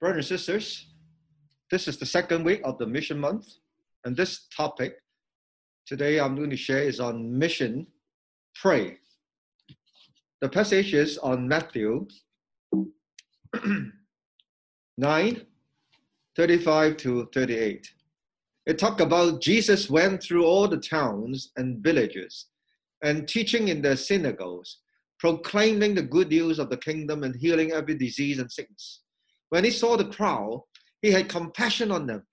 Brothers and sisters, this is the second week of the Mission Month, and this topic today I'm going to share is on Mission Pray. The passage is on Matthew 9:35 to 38. It talks about Jesus went through all the towns and villages and teaching in their synagogues, proclaiming the good news of the kingdom and healing every disease and sickness. When he saw the crowd, he had compassion on them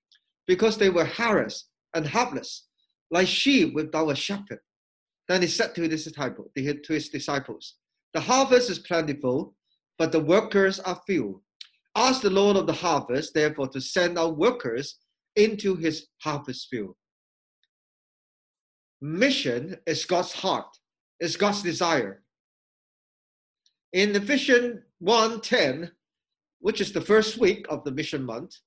because they were harassed and helpless, like sheep without a shepherd. Then he said to his disciples, "The harvest is plentiful, but the workers are few. Ask the Lord of the harvest, therefore, to send out workers into his harvest field." Mission is God's heart, is God's desire. In Ephesians 1:10, which is the first week of the Mission Month,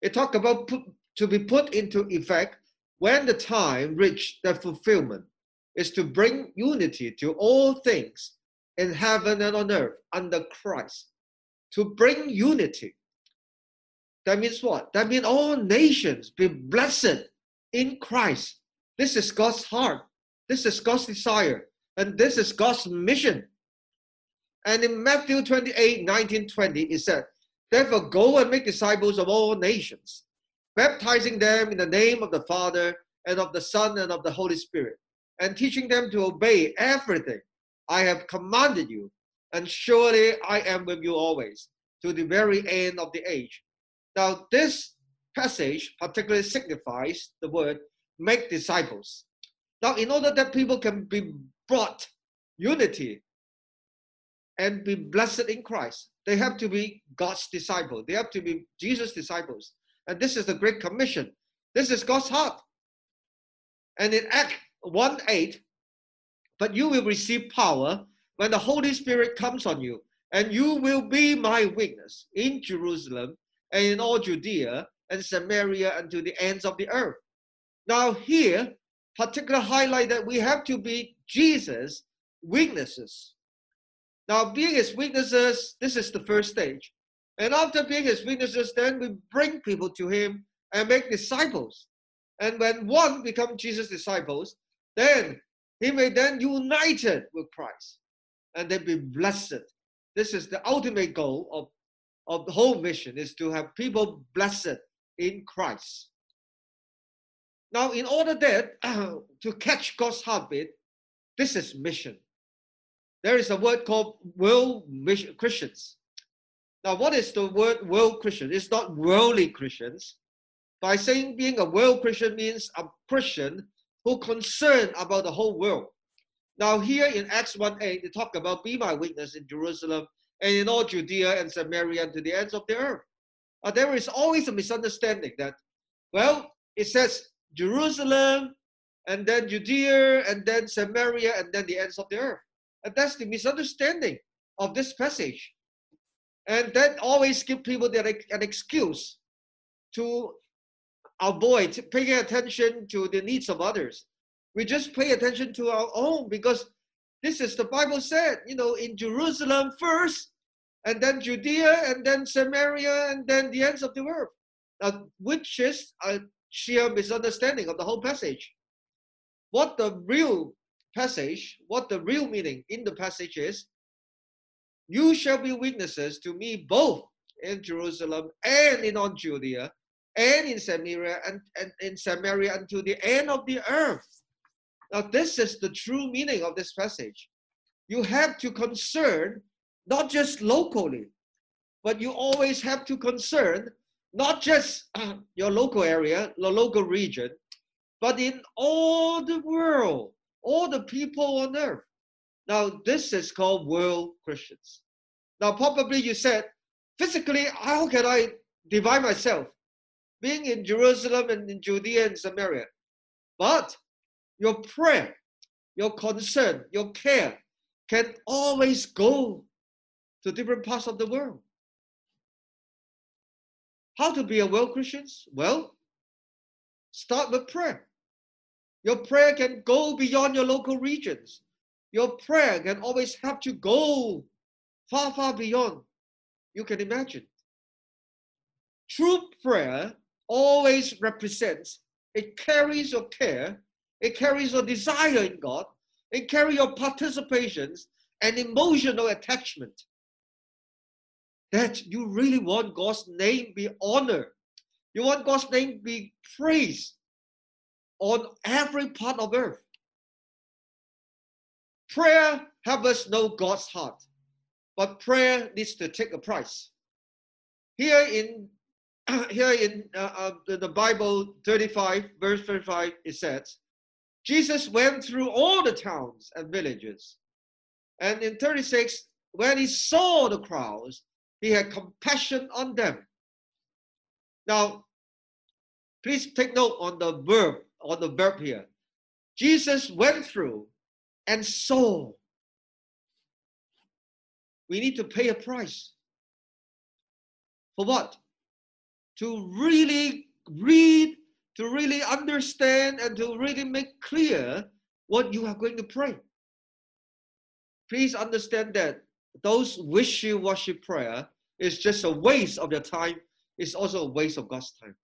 it talks about to be put into effect when the time reached their fulfillment, is to bring unity to all things in heaven and on earth under Christ. To bring unity. That means what? That means all nations be blessed in Christ. This is God's heart. This is God's desire. And this is God's mission. And in Matthew 28:19-20, it said, "Therefore go and make disciples of all nations, baptizing them in the name of the Father and of the Son and of the Holy Spirit, and teaching them to obey everything I have commanded you. And surely I am with you always, to the very end of the age." Now, this passage particularly signifies the word "make disciples." Now, in order that people can be brought unity and be blessed in Christ, they have to be God's disciples. They have to be Jesus' disciples. And this is the Great Commission. This is God's heart. And in Acts 1:8, "But you will receive power when the Holy Spirit comes on you, and you will be my witness in Jerusalem and in all Judea and Samaria and to the ends of the earth." Now here, particular highlight that we have to be Jesus' witnesses. Now being his witnesses, this is the first stage. And after being his witnesses, then we bring people to him and make disciples. And when one becomes Jesus' disciples, then he may then unite with Christ, and they be blessed. This is the ultimate goal of the whole mission, is to have people blessed in Christ. Now, in order that, to catch God's heartbeat, this is mission. There is a word called world mission, Christians. Now, what is the word world Christian? It's not worldly Christians. By saying being a world Christian means a Christian who concerned about the whole world. Now here in Acts 1:8, they talk about "be my witness in Jerusalem and in all Judea and Samaria and to the ends of the earth." There is always a misunderstanding that, well, it says Jerusalem and then Judea and then Samaria and then the ends of the earth. And that's the misunderstanding of this passage. And that always gives people an excuse to avoid paying attention to the needs of others. We just pay attention to our own, because this is the Bible said, you know, in Jerusalem first, and then Judea, and then Samaria, and then the ends of the earth. Now, which is a sheer misunderstanding of the whole passage. What the real passage, what the real meaning in the passage is, "You shall be witnesses to me both in Jerusalem and in all Judea and in Samaria and in Samaria until the end of the earth." Now, this is the true meaning of this passage. You have to concern not just locally, but you always have to concern not just your local area, your local region, but in all the world, all the people on earth. Now, this is called world Christians. Now, probably you said, physically, how can I divide myself? Being in Jerusalem and in Judea and Samaria. But your prayer, your concern, your care can always go to different parts of the world. How to be a world Christian? Well, start with prayer. Your prayer can go beyond your local regions. Your prayer can always have to go far, far beyond you can imagine. True prayer always represents, it carries your care, it carries your desire in God, it carries your participations and emotional attachment. That you really want God's name be honored. You want God's name be praised on every part of earth. Prayer helps us know God's heart, but prayer needs to take a price. Here in the Bible 35, verse 35, it says, Jesus went through all the towns and villages. And in 36, when he saw the crowds, he had compassion on them. Now, please take note on the verb here. Jesus went through and saw. We need to pay a price. For what? To really read, to really understand, and to really make clear what you are going to pray. Please understand that those wishy-washy prayer is just a waste of their time. It's also a waste of God's time.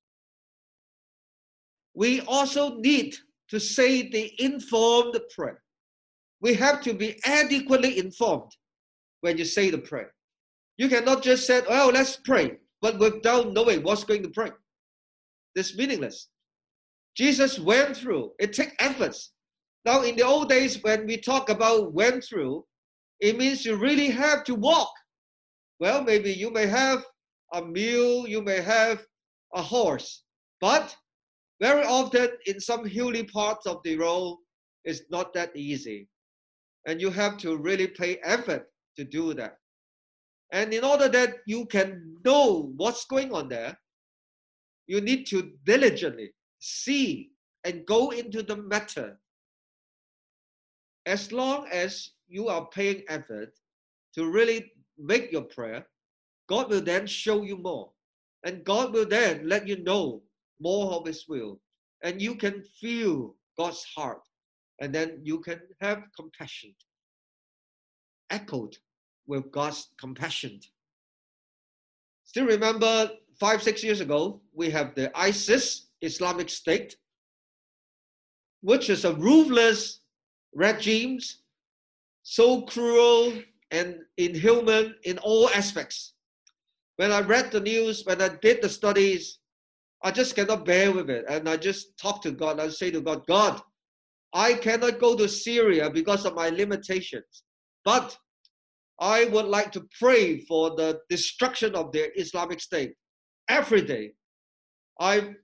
We also need to say the informed prayer. We have to be adequately informed when you say the prayer. You cannot just say, oh, let's pray, but without knowing what's going to pray. It's meaningless. Jesus went through. It takes efforts. Now, in the old days, when we talk about went through, it means you really have to walk. Well, maybe you may have a mule, you may have a horse, but very often in some hilly parts of the road, it's not that easy. And you have to really pay effort to do that. And in order that you can know what's going on there, you need to diligently see and go into the matter. As long as you are paying effort to really make your prayer, God will then show you more. And God will then let you know more of his will. And you can feel God's heart. And then you can have compassion, echoed with God's compassion. Still remember 5-6 years ago, we have the ISIS, Islamic State, which is a ruthless regime, so cruel and inhuman in all aspects. When I read the news, when I did the studies, I just cannot bear with it. And I just talk to God. I say to God, God, I cannot go to Syria because of my limitations. But I would like to pray for the destruction of the Islamic State every day. I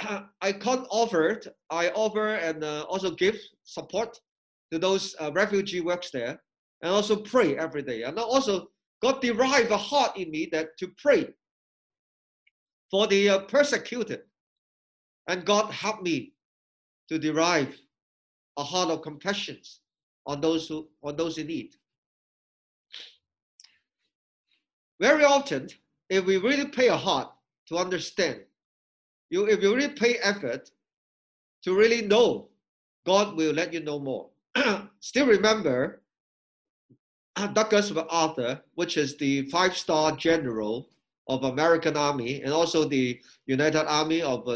can't offer. I offer and also give support to those refugee works there, and also pray every day. And also, God derived a heart in me that to pray for the persecuted, and God helped me to derive a heart of compassion on those in need. Very often, if we really pay a heart to understand, if you really pay effort to really know, God will let you know more. Still remember Douglas Arthur, which is the 5-star general of American Army and also the United Army of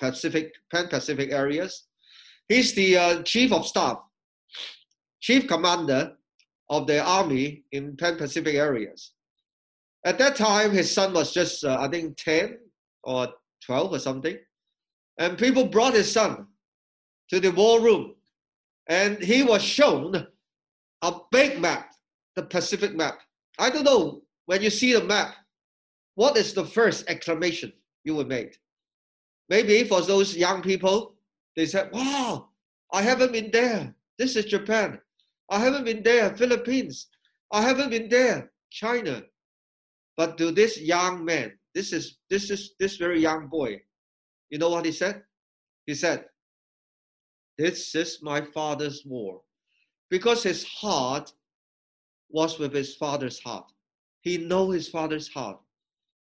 Pan-Pacific areas. He's the chief of staff, chief commander of the army in Pan-Pacific areas. At that time, his son was just, I think, 10 or 12 or something. And people brought his son to the war room. And he was shown a big map, the Pacific map. I don't know, when you see the map, what is the first exclamation you would make? Maybe for those young people, they said, wow, I haven't been there. This is Japan. I haven't been there, Philippines. I haven't been there, China. But to this young man, this very young boy, you know what he said? He said, this is my father's war. Because his heart was with his father's heart. He know his father's heart.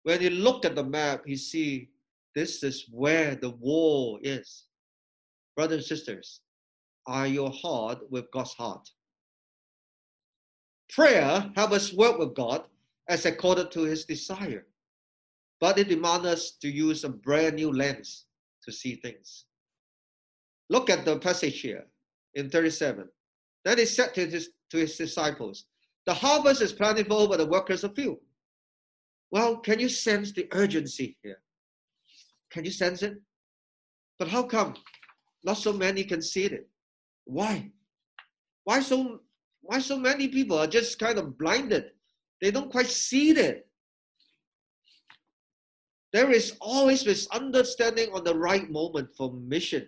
When you look at the map, you see, this is where the war is. Brothers and sisters, are your heart with God's heart? Prayer helps us work with God as according to his desire. But it demands us to use a brand new lens to see things. Look at the passage here in 37. Then he said to his disciples, the harvest is plentiful, but the workers are few. Well, can you sense the urgency here? Can you sense it? But how come not so many can see it? Why? Why so many people are just kind of blinded? They don't quite see it. There is always misunderstanding on the right moment for mission.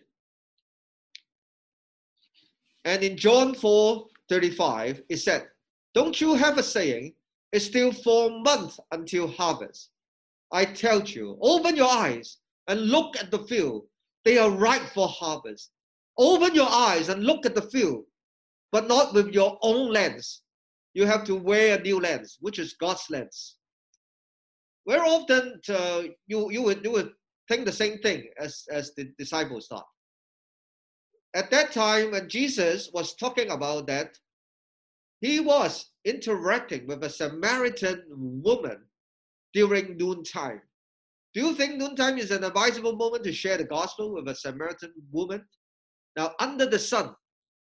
And in John 4:35, it said, don't you have a saying, it's still 4 months until harvest. I tell you, open your eyes and look at the field. They are ripe for harvest. Open your eyes and look at the field, but not with your own lens. You have to wear a new lens, which is God's lens. Very often you would think the same thing as the disciples thought. At that time, when Jesus was talking about that, he was interacting with a Samaritan woman during noontime. Do you think noontime is an advisable moment to share the gospel with a Samaritan woman? Now, under the sun.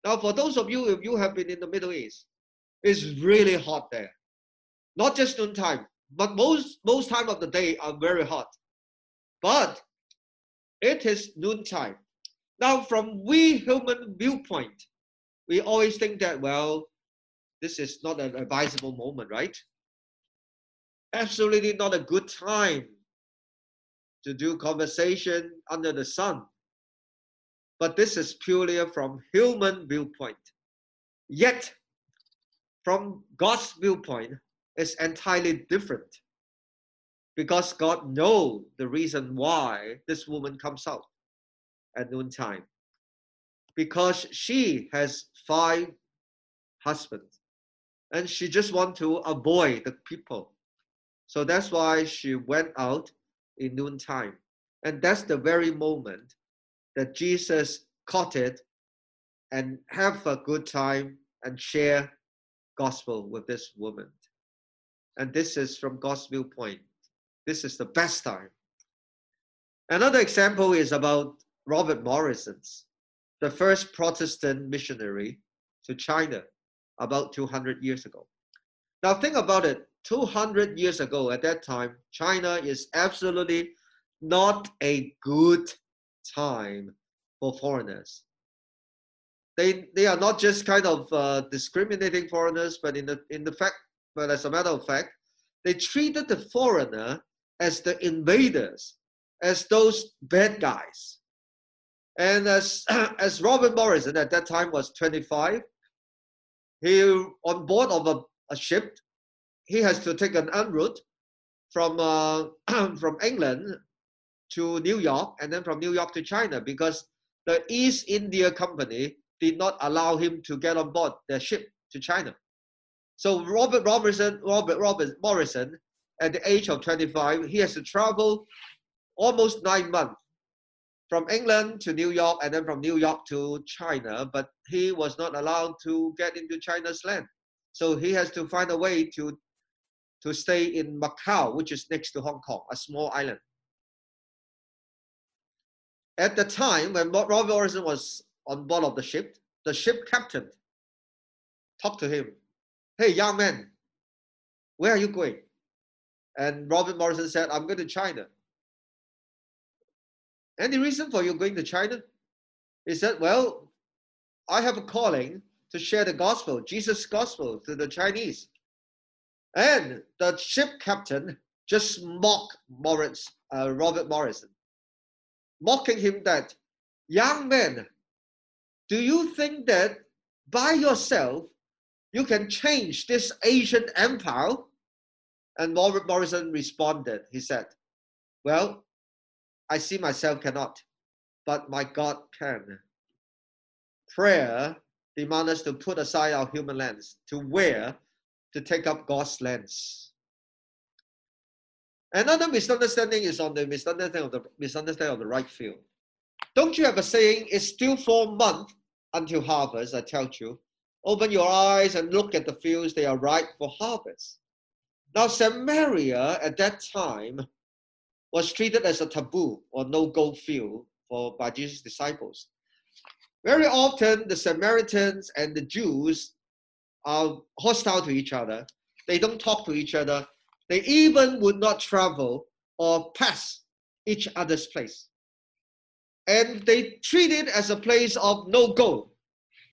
Now, for those of you, if you have been in the Middle East, it's really hot there. Not just noontime, but most time of the day are very hot. But it is noontime. Now, from we human viewpoint, we always think that, well, this is not an advisable moment, right? Absolutely not a good time to do conversation under the sun. But this is purely from human viewpoint. Yet, from God's viewpoint, it's entirely different. Because God knows the reason why this woman comes out at noontime. Because she has 5 husbands. And she just wants to avoid the people. So that's why she went out in noontime. And that's the very moment that Jesus caught it and have a good time and share gospel with this woman. And this is from God's viewpoint. This is the best time. Another example is about Robert Morrison, the first Protestant missionary to China about 200 years ago. Now think about it. 200 years ago at that time, China is absolutely not a good time for foreigners. They are not just kind of discriminating foreigners, but as a matter of fact, they treated the foreigner as the invaders, as those bad guys. And as Robert Morrison at that time was 25, he on board of a ship, he has to take an en route from England to New York, and then from New York to China, because the East India Company did not allow him to get on board their ship to China. So Robert Morrison, at the age of 25, he has to travel almost 9 months from England to New York, and then from New York to China, but he was not allowed to get into China's land. So he has to find a way to stay in Macau, which is next to Hong Kong, a small island. At the time, when Robert Morrison was on board of the ship captain talked to him. Hey, young man, where are you going? And Robert Morrison said, I'm going to China. Any reason for you going to China? He said, well, I have a calling to share the gospel, Jesus' gospel, to the Chinese. And the ship captain just mocked Robert Morrison, mocking him that, young man, do you think that by yourself you can change this Asian empire? And Robert Morrison responded, he said, well, I see myself cannot, but my God can. Prayer demands us to put aside our human lens, to take up God's lens. Another misunderstanding is on the misunderstanding of the right field. Don't you have a saying, it's still 4 months until harvest, I tell you. Open your eyes and look at the fields, they are ripe for harvest. Now Samaria at that time was treated as a taboo or no-go field by Jesus' disciples. Very often, the Samaritans and the Jews are hostile to each other. They don't talk to each other. They even would not travel or pass each other's place. And they treat it as a place of no-go,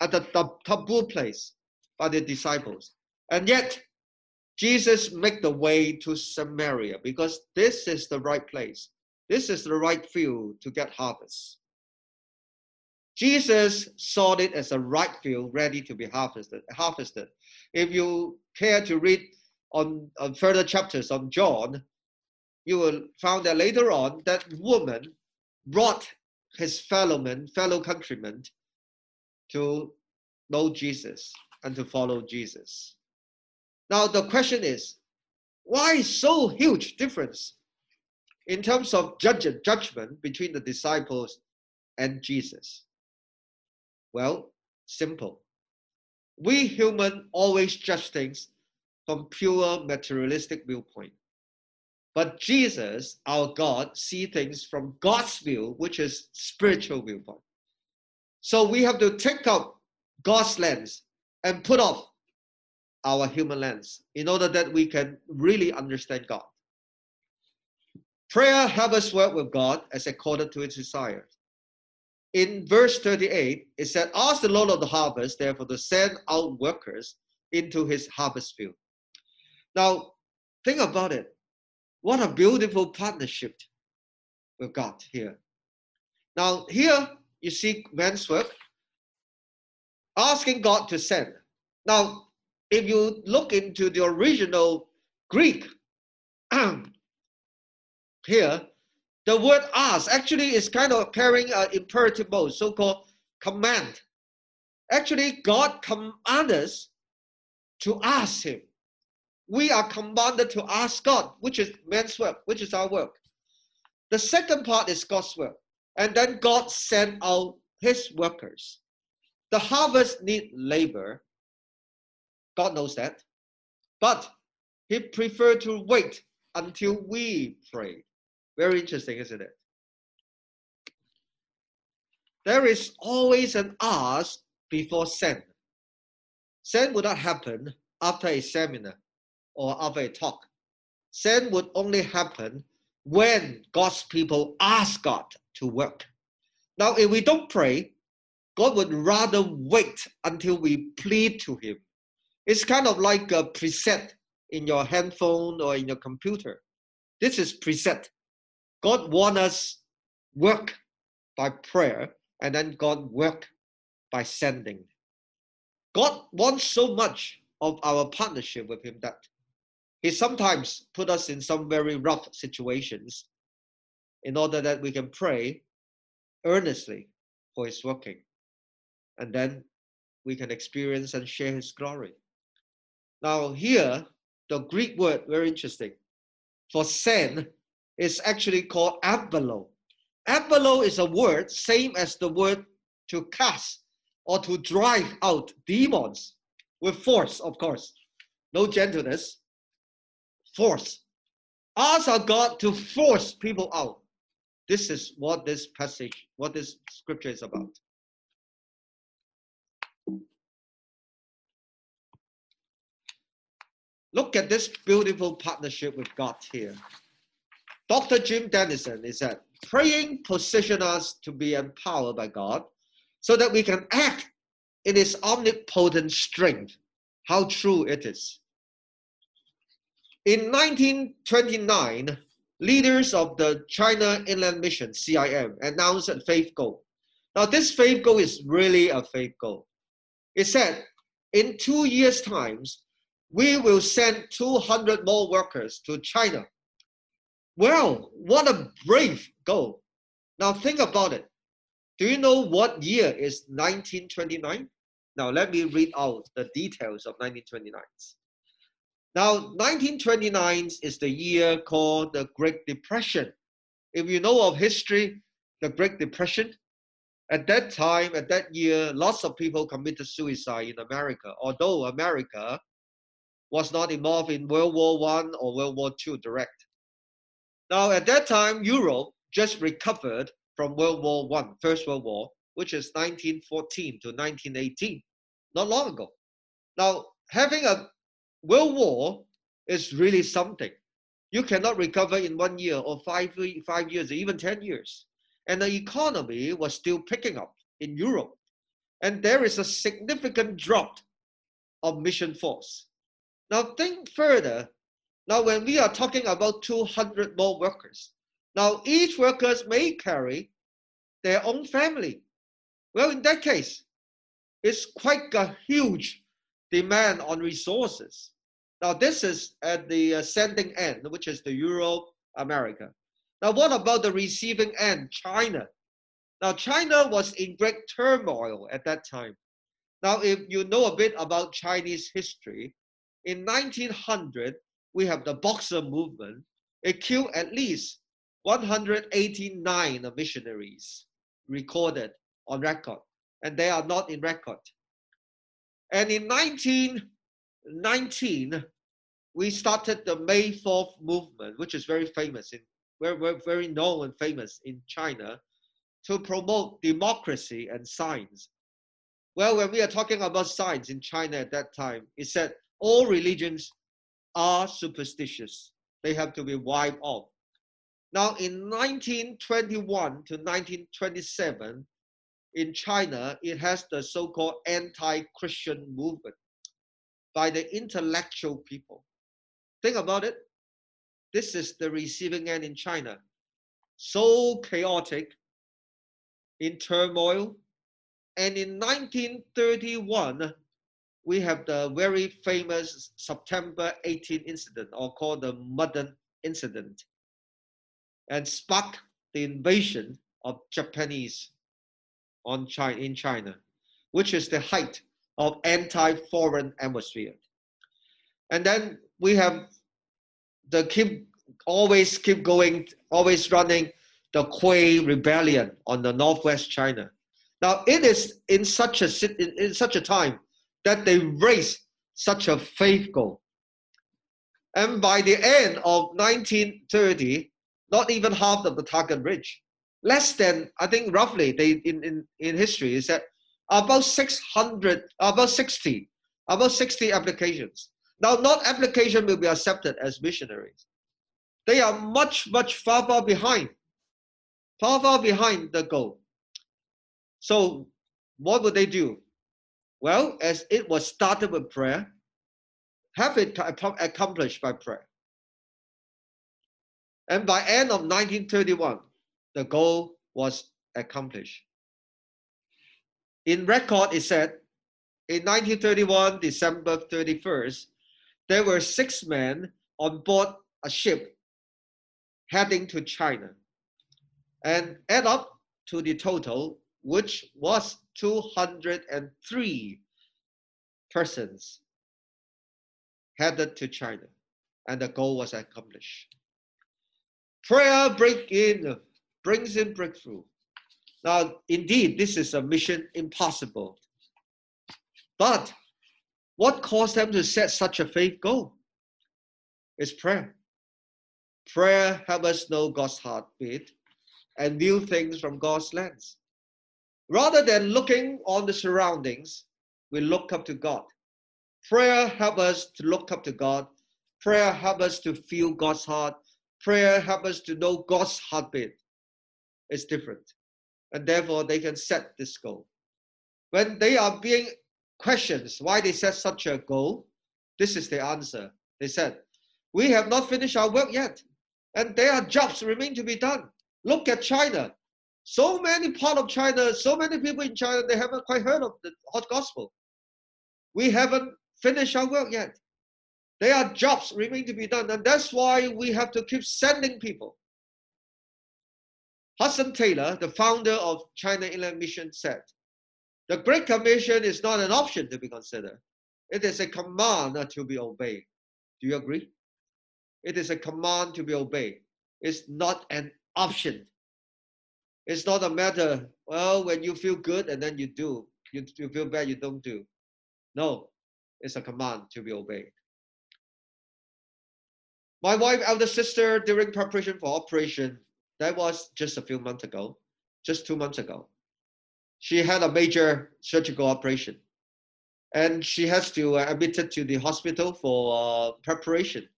at the taboo place by the disciples. And yet, Jesus made the way to Samaria because this is the right place. This is the right field to get harvest. Jesus saw it as a ripe field ready to be harvested. If you care to read on further chapters on John, you will find that later on that woman brought his fellow countrymen to know Jesus and to follow Jesus. Now the question is, why so huge difference in terms of judgment between the disciples and Jesus? Well, simple. We human always judge things from pure materialistic viewpoint. But Jesus, our God, sees things from God's view, which is spiritual viewpoint. So we have to take up God's lens and put off our human lens in order that we can really understand God. Prayer helps us work with God as according to its desires. In verse 38, it said, "Ask the Lord of the harvest, therefore, to send out workers into his harvest field." Now, think about it. What a beautiful partnership with God here. Now, here you see man's work, asking God to send. Now, if you look into the original Greek, here, the word ask actually is kind of carrying an imperative mode, so-called command. Actually, God commands us to ask him. We are commanded to ask God, which is man's work, which is our work. The second part is God's work. And then God sent out his workers. The harvest needs labor. God knows that, but he preferred to wait until we pray. Very interesting, isn't it? There is always an ask before send. Send would not happen after a seminar or after a talk. Send would only happen when God's people ask God to work. Now, if we don't pray, God would rather wait until we plead to him. It's kind of like a preset in your handphone or in your computer. This is preset. God wants us work by prayer, and then God work by sending. God wants so much of our partnership with him that he sometimes put us in some very rough situations in order that we can pray earnestly for his working. And then we can experience and share his glory. Now here, the Greek word, very interesting, for send is actually called apollo. Apollo is a word, same as the word to cast or to drive out demons, with force, of course. No gentleness, force. Ask our God to force people out. This is what this passage, what this scripture is about. Look at this beautiful partnership with God here. Dr. Jim Denison is that praying positions us to be empowered by God so that we can act in his omnipotent strength. How true it is. In 1929, leaders of the China Inland Mission, CIM, announced a faith goal. Now this faith goal is really a faith goal. It said, in 2 years' times, we will send 200 more workers to China. Well, what a brave goal. Now think about it. Do you know what year is 1929? Now let me read out the details of 1929. Now 1929 is the year called the Great Depression. If you know of history, the Great Depression, at that time, at that year, lots of people committed suicide in America, although America was not involved in World War I or World War II direct. Now, at that time, Europe just recovered from World War I, First World War, which is 1914 to 1918, not long ago. Now, having a world war is really something. You cannot recover in 1 year or five years, or even 10 years. And the economy was still picking up in Europe. And there is a significant drop of mission force. Now, think further. Now, when we are talking about 200 more workers, now each worker may carry their own family. Well, in that case, it's quite a huge demand on resources. Now, this is at the sending end, which is the Europe, America. Now, what about the receiving end, China? Now, China was in great turmoil at that time. Now, if you know a bit about Chinese history, in 1900, we have the Boxer Movement. It killed at least 189 missionaries recorded on record, and they are not in record. And in 1919, we started the May 4th Movement, which is very famous, very known and famous in China, to promote democracy and science. Well, when we are talking about science in China at that time, it said all religions are superstitious. They have to be wiped off. Now, in 1921 to 1927, in China, it has the so-called anti-Christian movement by the intellectual people. Think about it. This is the receiving end in China. So chaotic, in turmoil. And in 1931, we have the very famous September 18 incident, or called the Mudden Incident, and sparked the invasion of Japanese on China, in China, which is the height of anti-foreign atmosphere. And then we have the always running, the Kuai Rebellion on the northwest China. Now, it is in such a time that they raised such a faith goal. And by the end of 1930, not even half of the target reached. Less than, I think roughly, they in history is that about 60 applications. Now, not application will be accepted as missionaries. They are much far behind the goal. So what would they do? Well, as it was started with prayer, have it accomplished by prayer. And by end of 1931, the goal was accomplished. In record, it said, in 1931, December 31st, there were 6 men on board a ship heading to China, and add up to the total, which was 203 persons headed to China, and the goal was accomplished. Prayer brings in breakthrough. Now, indeed, this is a mission impossible. But what caused them to set such a faith goal? It's prayer. Prayer helps us know God's heartbeat and view things from God's lens. Rather than looking on the surroundings, we look up to God. Prayer helps us to look up to God. Prayer helps us to feel God's heart. Prayer helps us to know God's heartbeat. It's different. And therefore, they can set this goal. When they are being questioned why they set such a goal, this is the answer. They said, "We have not finished our work yet, and there are jobs remain to be done. Look at China. So many parts of China, so many people in China, they haven't quite heard of the hot gospel. We haven't finished our work yet. There are jobs remaining to be done, and that's why we have to keep sending people." Hudson Taylor, the founder of China Inland Mission, said, "The Great Commission is not an option to be considered. It is a command to be obeyed." Do you agree? It is a command to be obeyed. It's not an option. It's not a matter, well, when you feel good and then you do. You feel bad, you don't do. No, it's a command to be obeyed. My wife, elder sister, during preparation for operation, that was just a few months ago, just 2 months ago. She had a major surgical operation, and she has to admitted to the hospital for preparation,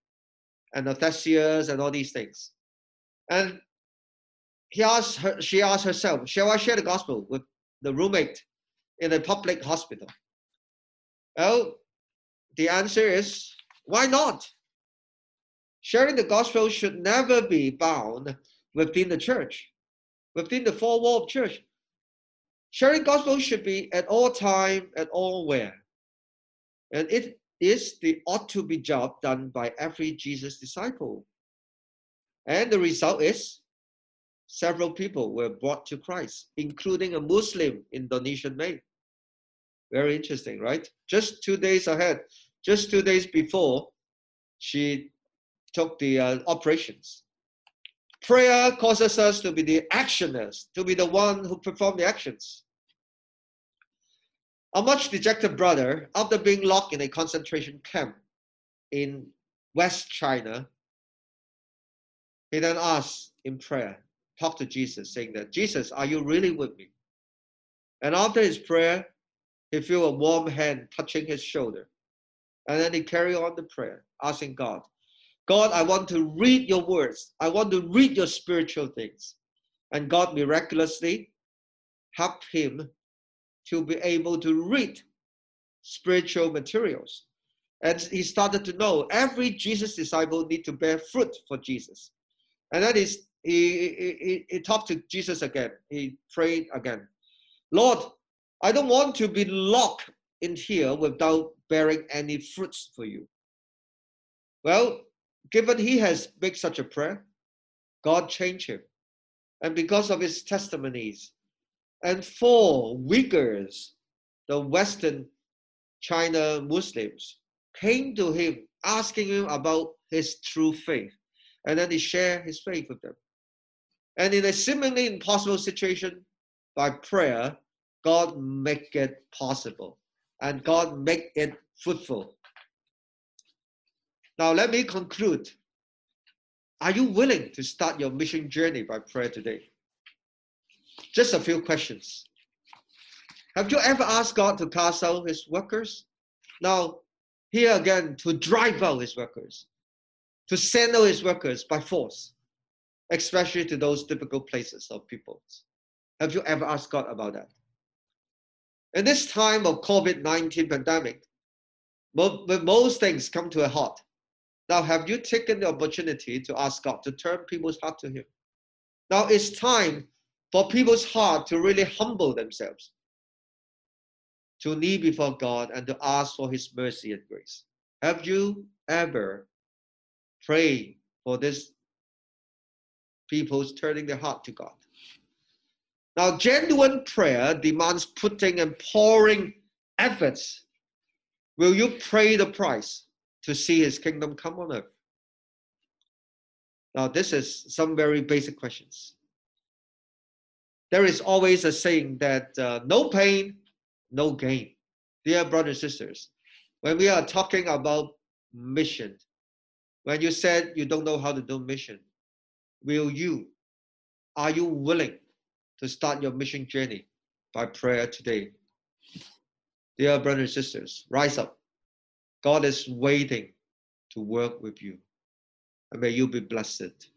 anesthesias and all these things. And she asked herself, shall I share the gospel with the roommate in a public hospital? Well, the answer is, why not? Sharing the gospel should never be bound within the church, within the four walls of church. Sharing gospel should be at all time, at all where. And it is the ought-to-be job done by every Jesus disciple. And the result is several people were brought to Christ, including a Muslim Indonesian maid. Very interesting, right? Just 2 days ahead, just 2 days before she took the operations. Prayer causes us to be the actioners, to be the one who perform the actions. A much dejected brother, after being locked in a concentration camp in West China, he then asked in prayer, talked to Jesus, saying that, Jesus, are you really with me? And after his prayer, he felt a warm hand touching his shoulder. And then he carried on the prayer, asking God, God, I want to read your words. I want to read your spiritual things. And God miraculously helped him to be able to read spiritual materials. And he started to know every Jesus disciple needs to bear fruit for Jesus. And that is, he talked to Jesus again. He prayed again. Lord, I don't want to be locked in here without bearing any fruits for you. Well, given he has made such a prayer, God changed him. And because of his testimonies, and four Uyghurs, the Western China Muslims, came to him asking him about his true faith. And then he shared his faith with them. And in a seemingly impossible situation, by prayer, God make it possible. And God make it fruitful. Now, let me conclude. Are you willing to start your mission journey by prayer today? Just a few questions. Have you ever asked God to cast out his workers? Now, here again, to drive out his workers, to send out his workers by force, especially to those difficult places of people. Have you ever asked God about that? In this time of COVID-19 pandemic, when most things come to a halt, now, have you taken the opportunity to ask God to turn people's heart to him? Now, it's time for people's heart to really humble themselves, to kneel before God and to ask for his mercy and grace. Have you ever prayed for these people's turning their heart to God? Now, genuine prayer demands putting and pouring efforts. Will you pay the price to see his kingdom come on earth? Now, this is some very basic questions. There is always a saying that no pain, no gain. Dear brothers and sisters, when we are talking about mission, when you said you don't know how to do mission, are you willing to start your mission journey by prayer today? Dear brothers and sisters, rise up. God is waiting to work with you. And may you be blessed.